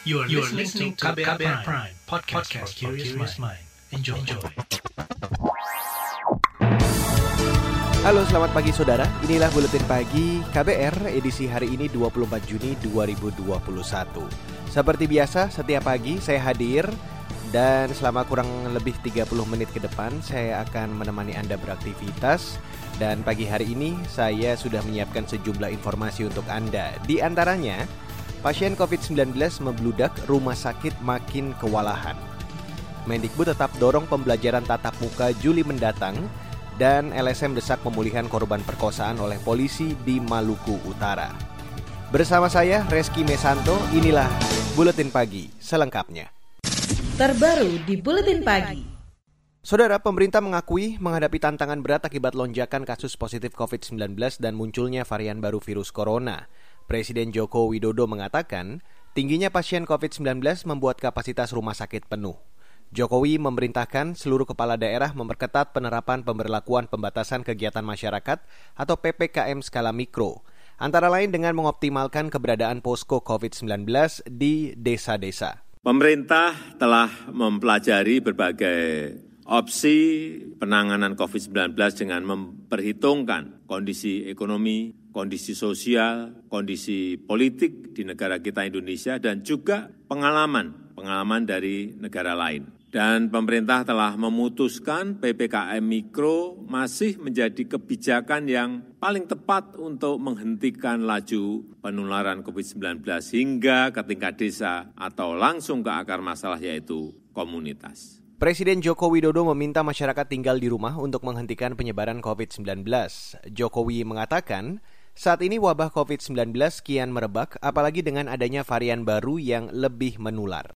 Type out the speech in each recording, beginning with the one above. You are listening to KBR Prime, podcast for curious mind. Enjoy. Halo, selamat pagi saudara. Inilah Buletin Pagi KBR edisi hari ini 24 Juni 2021. Seperti biasa, setiap pagi saya hadir dan selama kurang lebih 30 menit ke depan saya akan menemani Anda beraktivitas. Dan pagi hari ini saya sudah menyiapkan sejumlah informasi untuk Anda. Di antaranya, pasien COVID-19 membludak, rumah sakit makin kewalahan. Mendikbud tetap dorong pembelajaran tatap muka Juli mendatang dan LSM desak pemulihan korban perkosaan oleh polisi di Maluku Utara. Bersama saya, Reski Mesanto, inilah Buletin Pagi selengkapnya. Terbaru di Buletin Pagi. Saudara, pemerintah mengakui menghadapi tantangan berat akibat lonjakan kasus positif COVID-19 dan munculnya varian baru virus corona. Presiden Joko Widodo mengatakan, tingginya pasien COVID-19 membuat kapasitas rumah sakit penuh. Jokowi memerintahkan seluruh kepala daerah memperketat penerapan pemberlakuan pembatasan kegiatan masyarakat atau PPKM skala mikro, antara lain dengan mengoptimalkan keberadaan posko COVID-19 di desa-desa. Pemerintah telah mempelajari berbagai opsi penanganan COVID-19 dengan memperhitungkan kondisi ekonomi, kondisi sosial, kondisi politik di negara kita Indonesia, dan juga pengalaman dari negara lain. Dan pemerintah telah memutuskan PPKM Mikro masih menjadi kebijakan yang paling tepat untuk menghentikan laju penularan COVID-19 hingga ke tingkat desa atau langsung ke akar masalah, yaitu komunitas. Presiden Joko Widodo meminta masyarakat tinggal di rumah untuk menghentikan penyebaran COVID-19. Jokowi mengatakan, saat ini wabah COVID-19 kian merebak, apalagi dengan adanya varian baru yang lebih menular.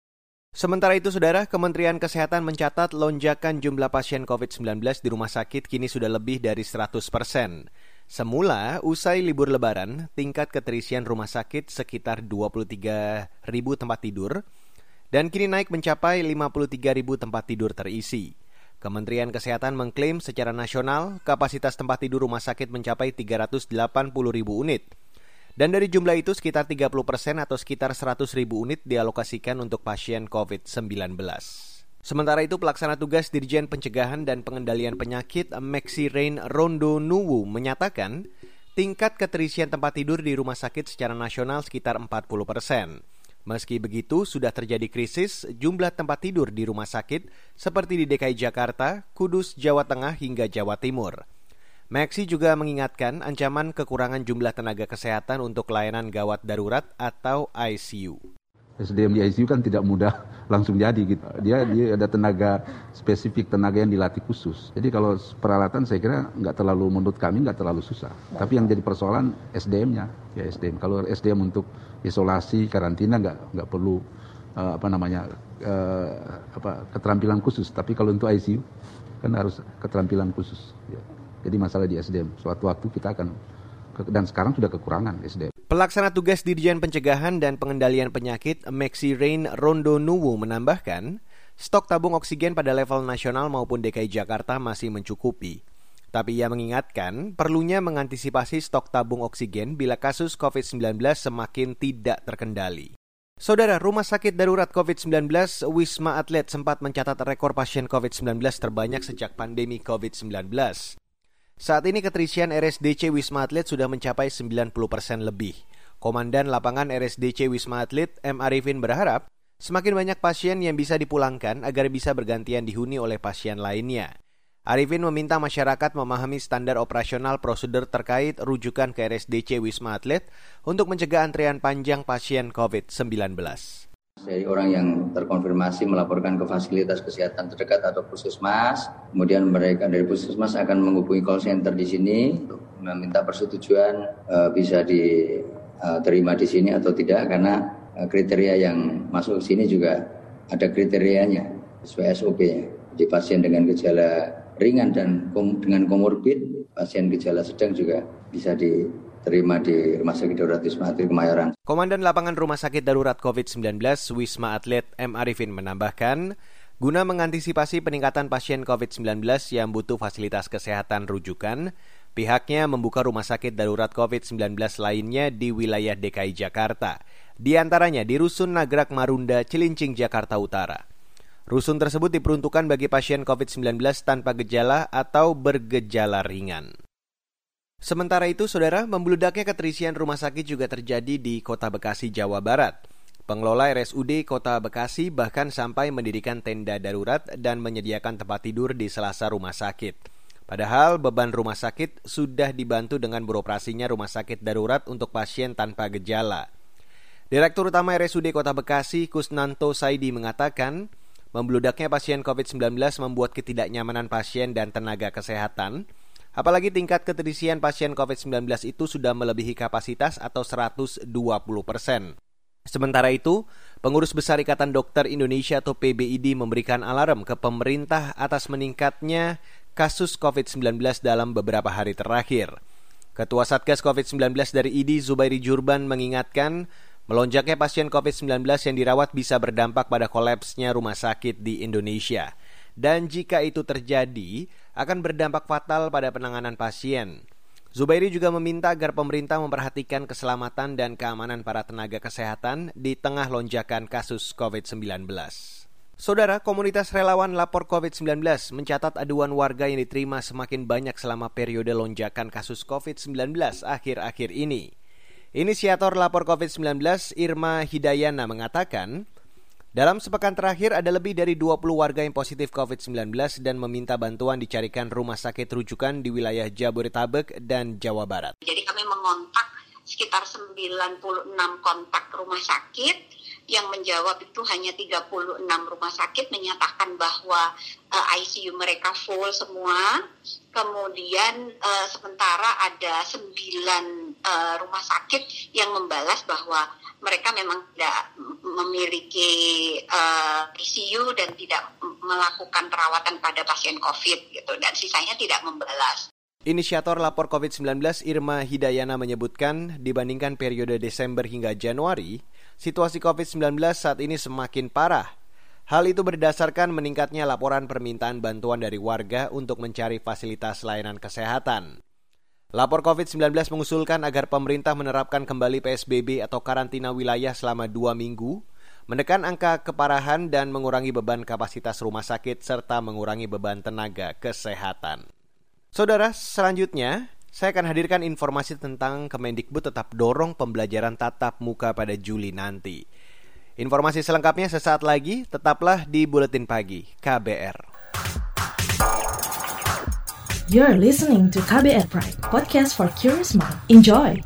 Sementara itu, saudara, Kementerian Kesehatan mencatat lonjakan jumlah pasien COVID-19 di rumah sakit kini sudah lebih dari 100%. Semula, usai libur lebaran, tingkat keterisian rumah sakit sekitar 23.000 tempat tidur, dan kini naik mencapai 53.000 tempat tidur terisi. Kementerian Kesehatan mengklaim secara nasional kapasitas tempat tidur rumah sakit mencapai 380.000 unit. Dan dari jumlah itu sekitar 30% atau sekitar 100.000 unit dialokasikan untuk pasien COVID-19. Sementara itu, pelaksana tugas Dirjen Pencegahan dan Pengendalian Penyakit Meksi Rain Rondonuwu menyatakan tingkat keterisian tempat tidur di rumah sakit secara nasional sekitar 40%. Meski begitu, sudah terjadi krisis jumlah tempat tidur di rumah sakit seperti di DKI Jakarta, Kudus, Jawa Tengah, hingga Jawa Timur. Meksi juga mengingatkan ancaman kekurangan jumlah tenaga kesehatan untuk layanan gawat darurat atau ICU. SDM di ICU kan tidak mudah langsung jadi gitu. Dia ada tenaga spesifik, tenaga yang dilatih khusus. Jadi kalau peralatan saya kira menurut kami nggak terlalu susah. Tapi yang jadi persoalan SDM-nya. Ya SDM. Kalau SDM untuk isolasi, karantina nggak perlu keterampilan khusus. Tapi kalau untuk ICU kan harus keterampilan khusus. Ya. Jadi masalah di SDM. Suatu waktu kita akan, dan sekarang sudah kekurangan SDM. Pelaksana tugas Dirjen Pencegahan dan Pengendalian Penyakit Meksi Rain Rondonuwu menambahkan, stok tabung oksigen pada level nasional maupun DKI Jakarta masih mencukupi. Tapi ia mengingatkan perlunya mengantisipasi stok tabung oksigen bila kasus COVID-19 semakin tidak terkendali. Saudara, Rumah Sakit Darurat COVID-19 Wisma Atlet sempat mencatat rekor pasien COVID-19 terbanyak sejak pandemi COVID-19. Saat ini keterisian RSDC Wisma Atlet sudah mencapai 90% lebih. Komandan lapangan RSDC Wisma Atlet M. Arifin berharap semakin banyak pasien yang bisa dipulangkan agar bisa bergantian dihuni oleh pasien lainnya. Arifin meminta masyarakat memahami standar operasional prosedur terkait rujukan ke RSDC Wisma Atlet untuk mencegah antrean panjang pasien COVID-19. Dari orang yang terkonfirmasi melaporkan ke fasilitas kesehatan terdekat atau puskesmas, kemudian mereka dari puskesmas akan menghubungi call center di sini untuk meminta persetujuan bisa diterima di sini atau tidak, karena kriteria yang masuk sini juga ada kriterianya sesuai SOP-nya. Jadi pasien dengan gejala ringan dan dengan komorbid, pasien gejala sedang juga bisa diterima di Rumah Sakit Darurat Wisma Atlet Kemayoran. Komandan Lapangan Rumah Sakit Darurat COVID-19 Wisma Atlet M. Arifin menambahkan, guna mengantisipasi peningkatan pasien COVID-19 yang butuh fasilitas kesehatan rujukan, pihaknya membuka rumah sakit darurat COVID-19 lainnya di wilayah DKI Jakarta. Di antaranya di Rusun Nagrak Marunda, Cilincing, Jakarta Utara. Rusun tersebut diperuntukkan bagi pasien COVID-19 tanpa gejala atau bergejala ringan. Sementara itu, saudara, membludaknya keterisian rumah sakit juga terjadi di Kota Bekasi, Jawa Barat. Pengelola RSUD Kota Bekasi bahkan sampai mendirikan tenda darurat dan menyediakan tempat tidur di sela-sela rumah sakit. Padahal beban rumah sakit sudah dibantu dengan beroperasinya rumah sakit darurat untuk pasien tanpa gejala. Direktur Utama RSUD Kota Bekasi, Kusnanto Saidi, mengatakan, membludaknya pasien COVID-19 membuat ketidaknyamanan pasien dan tenaga kesehatan, apalagi tingkat keterisian pasien COVID-19 itu sudah melebihi kapasitas atau 120%. Sementara itu, Pengurus Besar Ikatan Dokter Indonesia atau PBID memberikan alarm ke pemerintah atas meningkatnya kasus COVID-19 dalam beberapa hari terakhir. Ketua Satgas COVID-19 dari IDI, Zubairi Jurban, mengingatkan melonjaknya pasien COVID-19 yang dirawat bisa berdampak pada kolapsnya rumah sakit di Indonesia. Dan jika itu terjadi, akan berdampak fatal pada penanganan pasien. Zubairi juga meminta agar pemerintah memperhatikan keselamatan dan keamanan para tenaga kesehatan di tengah lonjakan kasus COVID-19. Saudara, komunitas relawan lapor COVID-19 mencatat aduan warga yang diterima semakin banyak selama periode lonjakan kasus COVID-19 akhir-akhir ini. Inisiator lapor COVID-19 Irma Hidayana mengatakan, dalam sepekan terakhir ada lebih dari 20 warga yang positif COVID-19 dan meminta bantuan dicarikan rumah sakit rujukan di wilayah Jabodetabek dan Jawa Barat. Jadi kami mengontak sekitar 96 kontak rumah sakit, yang menjawab itu hanya 36 rumah sakit menyatakan bahwa ICU mereka full semua. Kemudian sementara ada 9 rumah sakit yang membalas bahwa mereka memang tidak memiliki ICU dan tidak melakukan perawatan pada pasien COVID gitu, dan sisanya tidak membalas. Inisiator lapor COVID-19 Irma Hidayana menyebutkan dibandingkan periode Desember hingga Januari, situasi COVID-19 saat ini semakin parah. Hal itu berdasarkan meningkatnya laporan permintaan bantuan dari warga untuk mencari fasilitas layanan kesehatan. Lapor COVID-19 mengusulkan agar pemerintah menerapkan kembali PSBB atau karantina wilayah selama 2 minggu, menekan angka keparahan dan mengurangi beban kapasitas rumah sakit serta mengurangi beban tenaga kesehatan. Saudara, selanjutnya saya akan hadirkan informasi tentang Kemendikbud tetap dorong pembelajaran tatap muka pada Juli nanti. Informasi selengkapnya sesaat lagi, tetaplah di Buletin Pagi KBR. You're listening to KBR Pride, podcast for curious mind. Enjoy!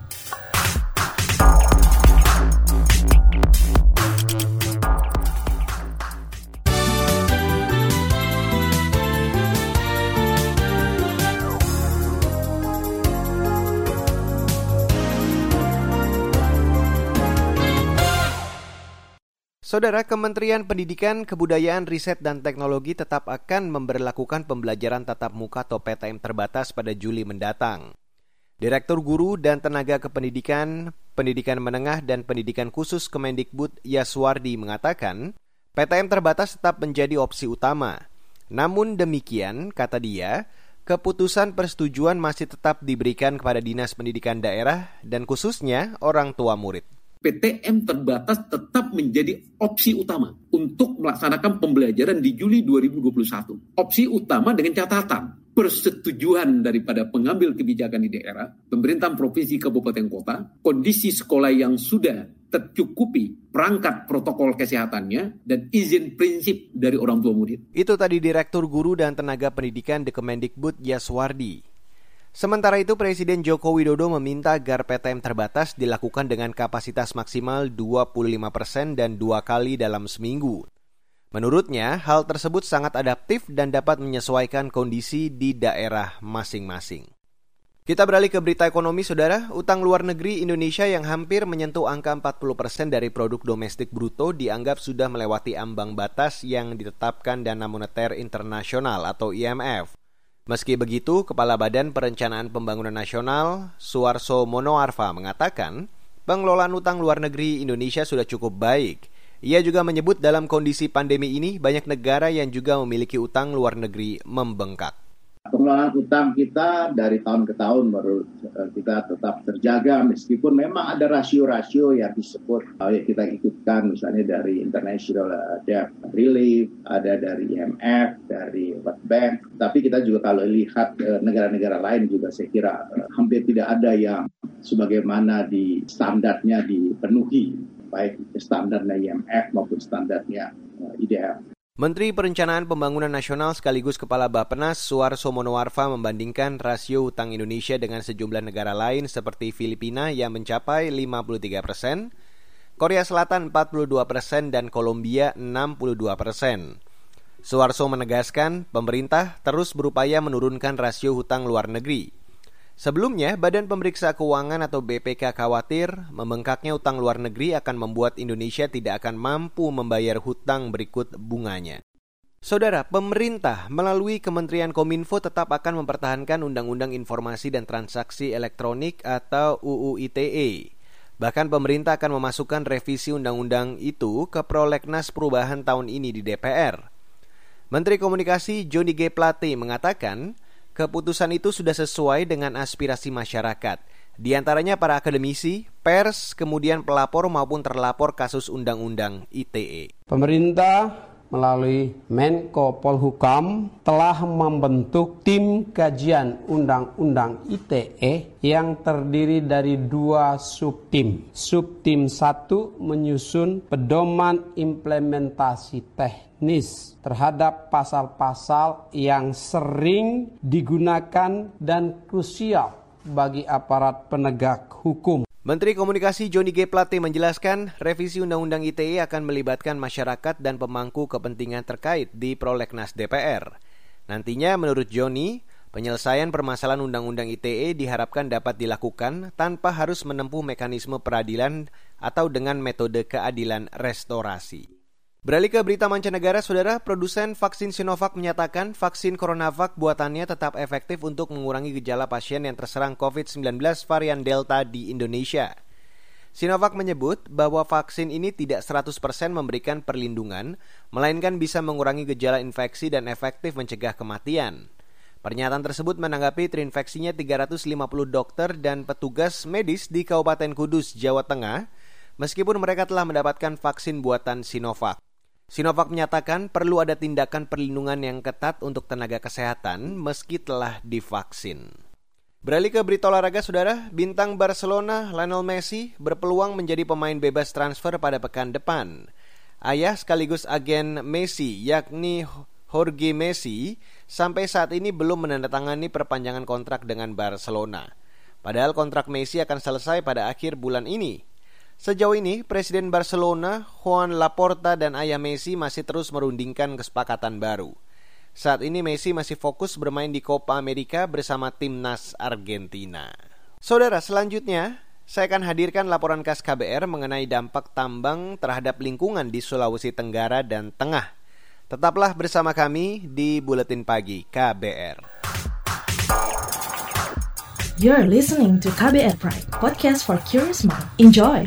Saudara, Kementerian Pendidikan, Kebudayaan, Riset, dan Teknologi tetap akan memberlakukan pembelajaran tatap muka atau PTM terbatas pada Juli mendatang. Direktur Guru dan Tenaga Kependidikan, Pendidikan Menengah, dan Pendidikan Khusus Kemendikbud Yaswardi mengatakan, PTM terbatas tetap menjadi opsi utama. Namun demikian, kata dia, keputusan persetujuan masih tetap diberikan kepada Dinas Pendidikan Daerah dan khususnya orang tua murid. PTM terbatas tetap menjadi opsi utama untuk melaksanakan pembelajaran di Juli 2021. Opsi utama dengan catatan persetujuan daripada pengambil kebijakan di daerah, pemerintah provinsi kabupaten kota, kondisi sekolah yang sudah tercukupi perangkat protokol kesehatannya, dan izin prinsip dari orang tua murid. Itu tadi Direktur Guru dan Tenaga Pendidikan Kemendikbud Yaswardi. Sementara itu, Presiden Joko Widodo meminta agar PTM terbatas dilakukan dengan kapasitas maksimal 25% dan 2 kali dalam seminggu. Menurutnya, hal tersebut sangat adaptif dan dapat menyesuaikan kondisi di daerah masing-masing. Kita beralih ke berita ekonomi, saudara. Utang luar negeri Indonesia yang hampir menyentuh angka 40% dari produk domestik bruto dianggap sudah melewati ambang batas yang ditetapkan Dana Moneter Internasional atau IMF. Meski begitu, Kepala Badan Perencanaan Pembangunan Nasional, Suarso Monoarfa, mengatakan pengelolaan utang luar negeri Indonesia sudah cukup baik. Ia juga menyebut dalam kondisi pandemi ini banyak negara yang juga memiliki utang luar negeri membengkak. pengelolaan utang kita dari tahun ke tahun baru kita tetap terjaga, meskipun memang ada rasio-rasio yang disebut yang kita ikutkan, misalnya dari International Debt Relief, ada dari IMF, dari World Bank. Tapi kita juga kalau lihat negara-negara lain juga saya kira hampir tidak ada yang sebagaimana di standarnya dipenuhi, baik standarnya IMF maupun standarnya IDF. Menteri Perencanaan Pembangunan Nasional sekaligus Kepala Bappenas Suarso Monoarfa membandingkan rasio utang Indonesia dengan sejumlah negara lain seperti Filipina yang mencapai 53%, Korea Selatan 42% dan Kolombia 62%. Suarso menegaskan pemerintah terus berupaya menurunkan rasio hutang luar negeri. Sebelumnya, Badan Pemeriksa Keuangan atau BPK khawatir membengkaknya utang luar negeri akan membuat Indonesia tidak akan mampu membayar hutang berikut bunganya. Saudara, pemerintah melalui Kementerian Kominfo tetap akan mempertahankan Undang-Undang Informasi dan Transaksi Elektronik atau UU ITE. Bahkan pemerintah akan memasukkan revisi undang-undang itu ke prolegnas perubahan tahun ini di DPR. Menteri Komunikasi Johnny G. Plate mengatakan, keputusan itu sudah sesuai dengan aspirasi masyarakat, di antaranya para akademisi, pers, kemudian pelapor maupun terlapor kasus Undang-Undang ITE. Pemerintah melalui Menko Polhukam telah membentuk tim kajian Undang-Undang ITE yang terdiri dari dua subtim. Subtim 1 menyusun pedoman implementasi teknis terhadap pasal-pasal yang sering digunakan dan krusial bagi aparat penegak hukum. Menteri Komunikasi Johnny G. Plate menjelaskan revisi Undang-Undang ITE akan melibatkan masyarakat dan pemangku kepentingan terkait di prolegnas DPR. Nantinya menurut Johnny, penyelesaian permasalahan Undang-Undang ITE diharapkan dapat dilakukan tanpa harus menempuh mekanisme peradilan atau dengan metode keadilan restorasi. Beralih ke berita mancanegara, saudara, produsen vaksin Sinovac menyatakan vaksin CoronaVac buatannya tetap efektif untuk mengurangi gejala pasien yang terserang COVID-19 varian Delta di Indonesia. Sinovac menyebut bahwa vaksin ini tidak 100% memberikan perlindungan, melainkan bisa mengurangi gejala infeksi dan efektif mencegah kematian. Pernyataan tersebut menanggapi terinfeksinya 350 dokter dan petugas medis di Kabupaten Kudus, Jawa Tengah, meskipun mereka telah mendapatkan vaksin buatan Sinovac. Sinovac menyatakan perlu ada tindakan perlindungan yang ketat untuk tenaga kesehatan meski telah divaksin. Beralih ke berita olahraga, saudara, bintang Barcelona Lionel Messi berpeluang menjadi pemain bebas transfer pada pekan depan. Ayah sekaligus agen Messi, yakni Jorge Messi, sampai saat ini belum menandatangani perpanjangan kontrak dengan Barcelona. Padahal kontrak Messi akan selesai pada akhir bulan ini. Sejauh ini, Presiden Barcelona, Joan Laporta dan ayah Messi masih terus merundingkan kesepakatan baru. Saat ini Messi masih fokus bermain di Copa America bersama timnas Argentina. Saudara, selanjutnya saya akan hadirkan laporan khas KBR mengenai dampak tambang terhadap lingkungan di Sulawesi Tenggara dan Tengah. Tetaplah bersama kami di Buletin Pagi KBR. You're listening to KBR Pride, podcast for curious minds. Enjoy!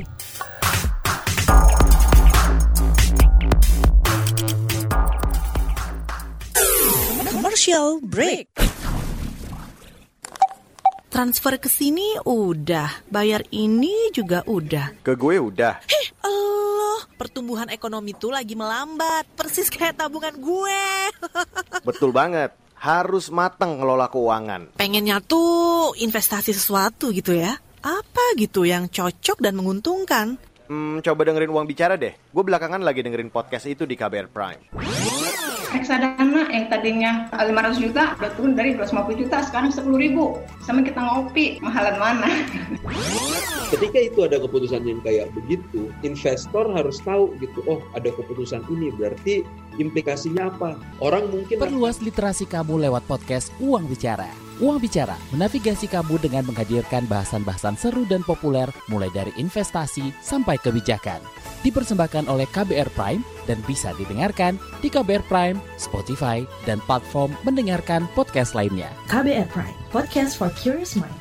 Commercial break. Transfer ke sini udah, bayar ini juga udah. Ke gue udah. Hih, Allah, pertumbuhan ekonomi tuh lagi melambat, persis kayak tabungan gue. Betul banget, harus mateng ngelola keuangan. Pengennya tuh investasi sesuatu gitu ya. Apa gitu yang cocok dan menguntungkan? Coba dengerin Uang Bicara deh. Gue belakangan lagi dengerin podcast itu di KBR Prime. Reksadana yang tadinya 500 juta udah turun dari 250 juta sekarang 10.000. Sama kita ngopi, mahalan mana? Ketika itu ada keputusan yang kayak begitu, investor harus tahu gitu, oh ada keputusan ini berarti implikasinya apa? Orang mungkin perluas literasi kamu lewat podcast Uang Bicara. Uang Bicara menavigasi kamu dengan menghadirkan bahasan-bahasan seru dan populer mulai dari investasi sampai kebijakan. Dipersembahkan oleh KBR Prime dan bisa didengarkan di KBR Prime, Spotify, dan platform mendengarkan podcast lainnya. KBR Prime, podcast for curious mind.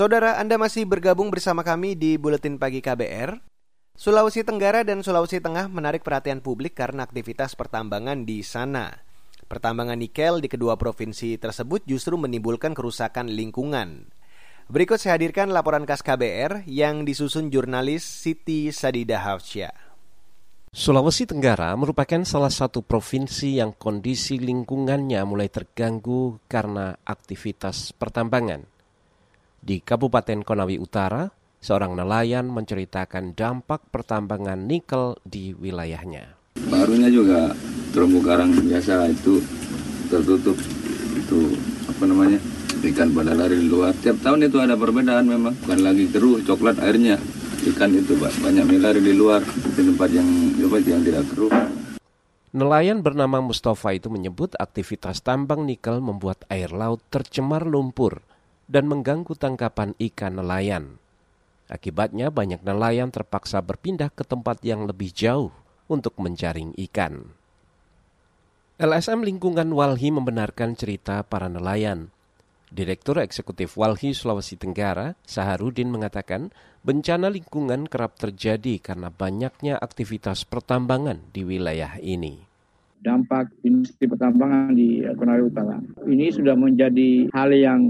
Saudara, Anda masih bergabung bersama kami di Buletin Pagi KBR. Sulawesi Tenggara dan Sulawesi Tengah menarik perhatian publik karena aktivitas pertambangan di sana. Pertambangan nikel di kedua provinsi tersebut justru menimbulkan kerusakan lingkungan. Berikut saya hadirkan laporan khas KBR yang disusun jurnalis Siti Sadidah Hafsyah. Sulawesi Tenggara merupakan salah satu provinsi yang kondisi lingkungannya mulai terganggu karena aktivitas pertambangan. Di Kabupaten Konawe Utara, seorang nelayan menceritakan dampak pertambangan nikel di wilayahnya. Barunya juga terumbu karang biasa itu tertutup, itu ikan pada lari luar. Tiap tahun itu ada perbedaan memang, bukan lagi keruh, coklat airnya. Ikan itu banyak lari di luar, di tempat yang tidak keruh. Nelayan bernama Mustafa itu menyebut aktivitas tambang nikel membuat air laut tercemar lumpur dan mengganggu tangkapan ikan nelayan. Akibatnya banyak nelayan terpaksa berpindah ke tempat yang lebih jauh untuk menjaring ikan. LSM Lingkungan Walhi membenarkan cerita para nelayan. Direktur Eksekutif Walhi Sulawesi Tenggara, Saharudin, mengatakan bencana lingkungan kerap terjadi karena banyaknya aktivitas pertambangan di wilayah ini. Dampak industri pertambangan di Konawe Utara ini sudah menjadi hal yang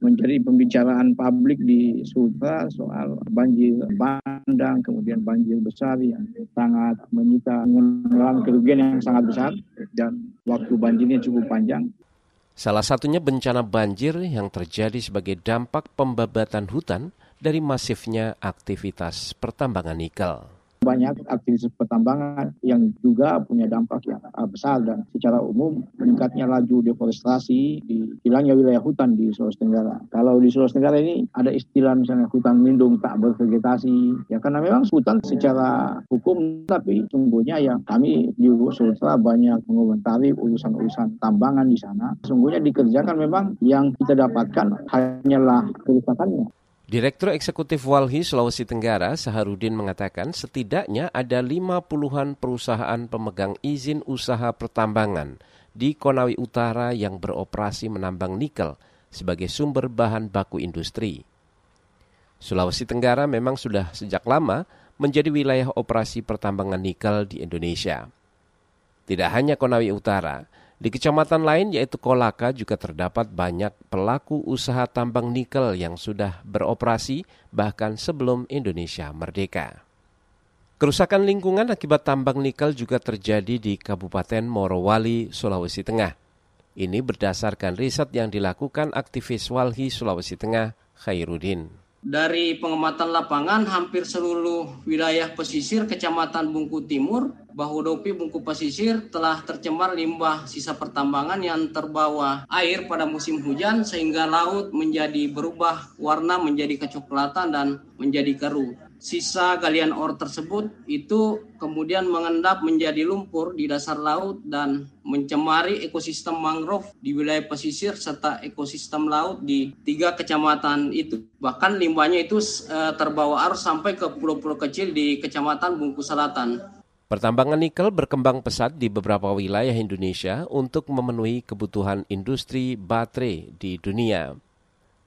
menjadi pembicaraan publik di Sulawesi soal banjir bandang, kemudian banjir besar yang sangat menyita mengalami kerugian yang sangat besar dan waktu banjirnya cukup panjang. Salah satunya bencana banjir yang terjadi sebagai dampak pembabatan hutan dari masifnya aktivitas pertambangan nikel. Banyak aktivitas pertambangan yang juga punya dampak yang besar dan secara umum meningkatnya laju deforestasi di hilangnya wilayah hutan di Sulawesi Tenggara. Kalau di Sulawesi Tenggara ini ada istilah misalnya hutan lindung tak bervegetasi, ya karena memang hutan secara hukum, tapi sungguhnya ya kami di Sulawesi Tenggara banyak mengomentari urusan-urusan tambangan di sana. Sungguhnya dikerjakan memang yang kita dapatkan hanyalah kerusakannya. Direktur Eksekutif Walhi Sulawesi Tenggara, Saharudin, mengatakan setidaknya ada 50-an perusahaan pemegang izin usaha pertambangan di Konawe Utara yang beroperasi menambang nikel sebagai sumber bahan baku industri. Sulawesi Tenggara memang sudah sejak lama menjadi wilayah operasi pertambangan nikel di Indonesia. Tidak hanya Konawe Utara, di kecamatan lain yaitu Kolaka juga terdapat banyak pelaku usaha tambang nikel yang sudah beroperasi bahkan sebelum Indonesia merdeka. Kerusakan lingkungan akibat tambang nikel juga terjadi di Kabupaten Morowali, Sulawesi Tengah. Ini berdasarkan riset yang dilakukan aktivis Walhi Sulawesi Tengah, Khairuddin. Dari pengamatan lapangan, hampir seluruh wilayah pesisir Kecamatan Bungku Timur, Bahodopi, Bungku Pesisir telah tercemar limbah sisa pertambangan yang terbawa air pada musim hujan sehingga laut menjadi berubah warna menjadi kecoklatan dan menjadi keruh. Sisa galian ore tersebut itu kemudian mengendap menjadi lumpur di dasar laut dan mencemari ekosistem mangrove di wilayah pesisir serta ekosistem laut di 3 kecamatan itu. Bahkan limbahnya itu terbawa arus sampai ke pulau-pulau kecil di Kecamatan Bungku Selatan. Pertambangan nikel berkembang pesat di beberapa wilayah Indonesia untuk memenuhi kebutuhan industri baterai di dunia.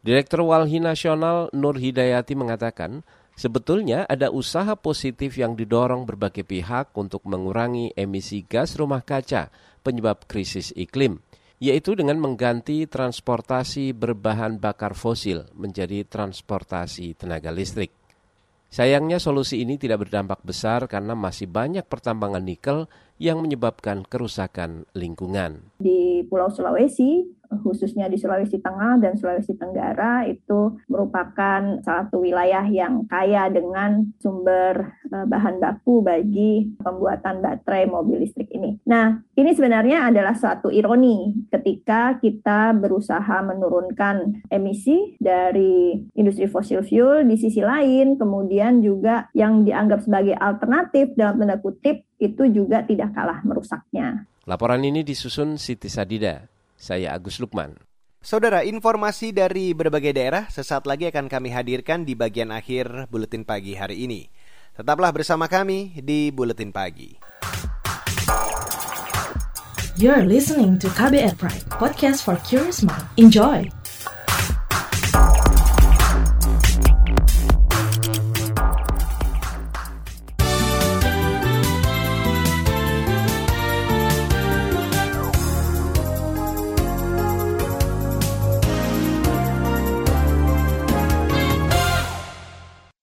Direktur Walhi Nasional Nur Hidayati mengatakan, sebetulnya ada usaha positif yang didorong berbagai pihak untuk mengurangi emisi gas rumah kaca penyebab krisis iklim, yaitu dengan mengganti transportasi berbahan bakar fosil menjadi transportasi tenaga listrik. Sayangnya solusi ini tidak berdampak besar karena masih banyak pertambangan nikel yang menyebabkan kerusakan lingkungan. Di Pulau Sulawesi, khususnya di Sulawesi Tengah dan Sulawesi Tenggara, itu merupakan satu wilayah yang kaya dengan sumber bahan baku bagi pembuatan baterai mobil listrik ini. Nah, ini sebenarnya adalah suatu ironi ketika kita berusaha menurunkan emisi dari industri fosil fuel. Di sisi lain, kemudian juga yang dianggap sebagai alternatif dalam tanda kutip itu juga tidak kalah merusaknya. Laporan ini disusun Siti Sadida. Saya Agus Lukman. Saudara, informasi dari berbagai daerah sesaat lagi akan kami hadirkan di bagian akhir Buletin Pagi hari ini. Tetaplah bersama kami di Buletin Pagi. You're listening to KBR Pride, podcast for curious mind. Enjoy!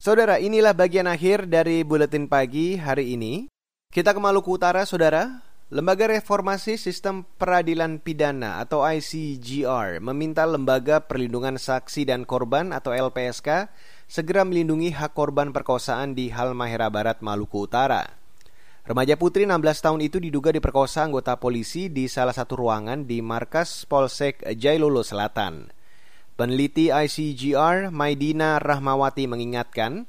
Saudara, inilah bagian akhir dari Buletin Pagi hari ini. Kita ke Maluku Utara, saudara. Lembaga Reformasi Sistem Peradilan Pidana atau ICGR meminta Lembaga Perlindungan Saksi dan Korban atau LPSK segera melindungi hak korban perkosaan di Halmahera Barat, Maluku Utara. Remaja putri 16 tahun itu diduga diperkosa anggota polisi di salah satu ruangan di markas Polsek Jailolo Selatan. Peneliti ICGR Maidina Rahmawati mengingatkan,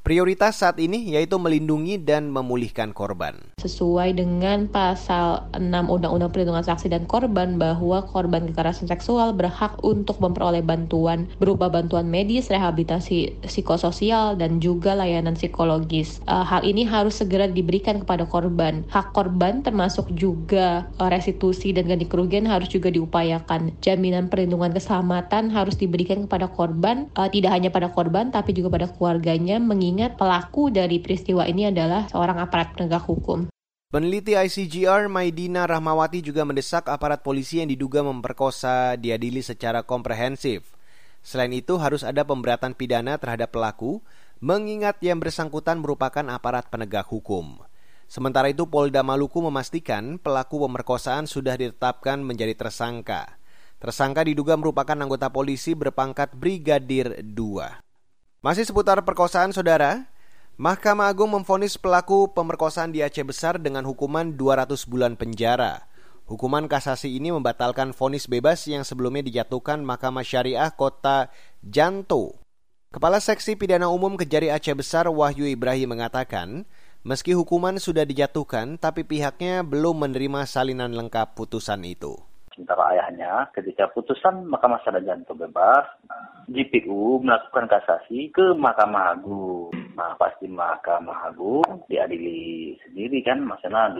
prioritas saat ini yaitu melindungi dan memulihkan korban. Sesuai dengan pasal 6 Undang-Undang Perlindungan Saksi dan Korban bahwa korban kekerasan seksual berhak untuk memperoleh bantuan berupa bantuan medis, rehabilitasi psikososial, dan juga layanan psikologis. Hal ini harus segera diberikan kepada korban. Hak korban termasuk juga restitusi dan ganti kerugian harus juga diupayakan. Jaminan perlindungan keselamatan harus diberikan kepada korban, tidak hanya pada korban tapi juga pada keluarganya, mengingat pelaku dari peristiwa ini adalah seorang aparat penegak hukum. Peneliti ICGR Maidina Rahmawati juga mendesak aparat polisi yang diduga memperkosa diadili secara komprehensif. Selain itu, harus ada pemberatan pidana terhadap pelaku, mengingat yang bersangkutan merupakan aparat penegak hukum. Sementara itu, Polda Maluku memastikan pelaku pemerkosaan sudah ditetapkan menjadi tersangka. Tersangka diduga merupakan anggota polisi berpangkat Brigadir 2. Masih seputar perkosaan, saudara. Mahkamah Agung memvonis pelaku pemerkosaan di Aceh Besar dengan hukuman 200 bulan penjara. Hukuman kasasi ini membatalkan vonis bebas yang sebelumnya dijatuhkan Mahkamah Syariah Kota Janto. Kepala Seksi Pidana Umum Kejari Aceh Besar Wahyu Ibrahim mengatakan, meski hukuman sudah dijatuhkan, tapi pihaknya belum menerima salinan lengkap putusan itu. Sementara ayahnya ketika putusan Mahkamah Syariah Janto bebas, JPU melakukan kasasi ke Mahkamah Agung. Nah, pasti Mahkamah Agung diadili sendiri kan, maksudnya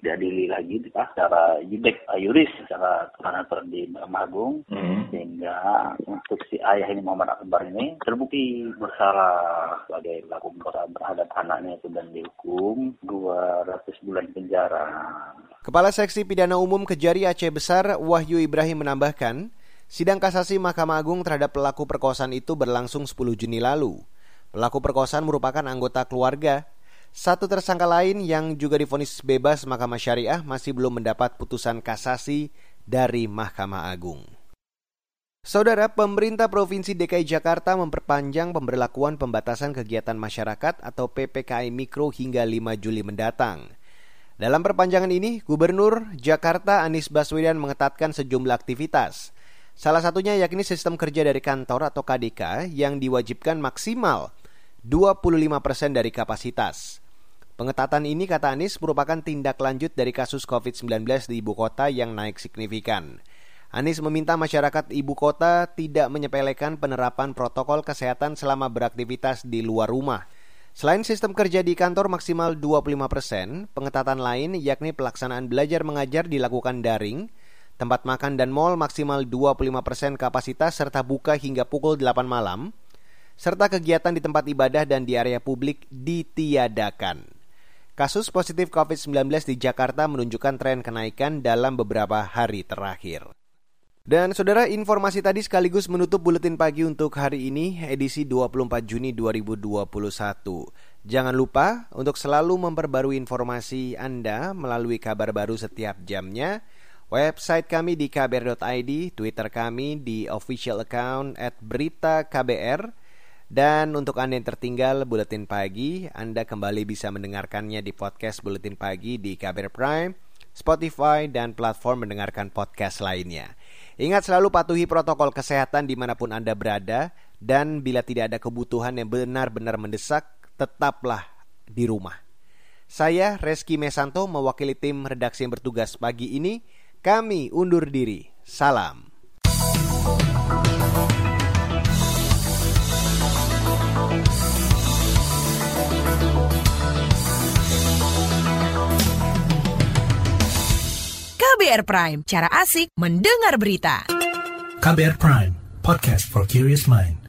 diadili lagi secara juris, secara tuntutan di Mahkamah Agung, sehingga untuk si ayah ini Muhammad Akbar ini terbukti bersalah sebagai pelaku pemerkosaan terhadap anaknya itu dan dihukum 200 bulan penjara. Kepala Seksi Pidana Umum Kejari Aceh Besar Wahyu Ibrahim menambahkan, sidang kasasi Mahkamah Agung terhadap pelaku perkosaan itu berlangsung 10 Juni lalu. Pelaku perkosaan merupakan anggota keluarga. Satu tersangka lain yang juga divonis bebas Mahkamah Syariah masih belum mendapat putusan kasasi dari Mahkamah Agung. Saudara, pemerintah Provinsi DKI Jakarta memperpanjang pemberlakuan pembatasan kegiatan masyarakat atau PPKM Mikro hingga 5 Juli mendatang. Dalam perpanjangan ini, Gubernur Jakarta Anies Baswedan mengetatkan sejumlah aktivitas. Salah satunya yakni sistem kerja dari kantor atau KDK yang diwajibkan maksimal 25% dari kapasitas. Pengetatan ini, kata Anies, merupakan tindak lanjut dari kasus COVID-19 di ibu kota yang naik signifikan. Anies meminta masyarakat ibu kota tidak menyepelekan penerapan protokol kesehatan selama beraktivitas di luar rumah. Selain sistem kerja di kantor maksimal 25%, pengetatan lain yakni pelaksanaan belajar mengajar dilakukan daring, tempat makan dan mal maksimal 25% kapasitas serta buka hingga pukul 8 malam, serta kegiatan di tempat ibadah dan di area publik ditiadakan. Kasus positif COVID-19 di Jakarta menunjukkan tren kenaikan dalam beberapa hari terakhir. Dan saudara, informasi tadi sekaligus menutup Buletin Pagi untuk hari ini, edisi 24 Juni 2021. Jangan lupa untuk selalu memperbarui informasi Anda melalui kabar baru setiap jamnya. Website kami di kbr.id, Twitter kami di official account @beritaKBR. Dan untuk Anda yang tertinggal Buletin Pagi, Anda kembali bisa mendengarkannya di podcast Buletin Pagi di KBR Prime, Spotify, dan platform mendengarkan podcast lainnya. Ingat selalu patuhi protokol kesehatan dimanapun Anda berada, dan bila tidak ada kebutuhan yang benar-benar mendesak, tetaplah di rumah. Saya Reski Mesanto mewakili tim redaksi yang bertugas pagi ini. Kami undur diri. Salam. KBR Prime, cara asik mendengar berita. KBR Prime, podcast for curious mind.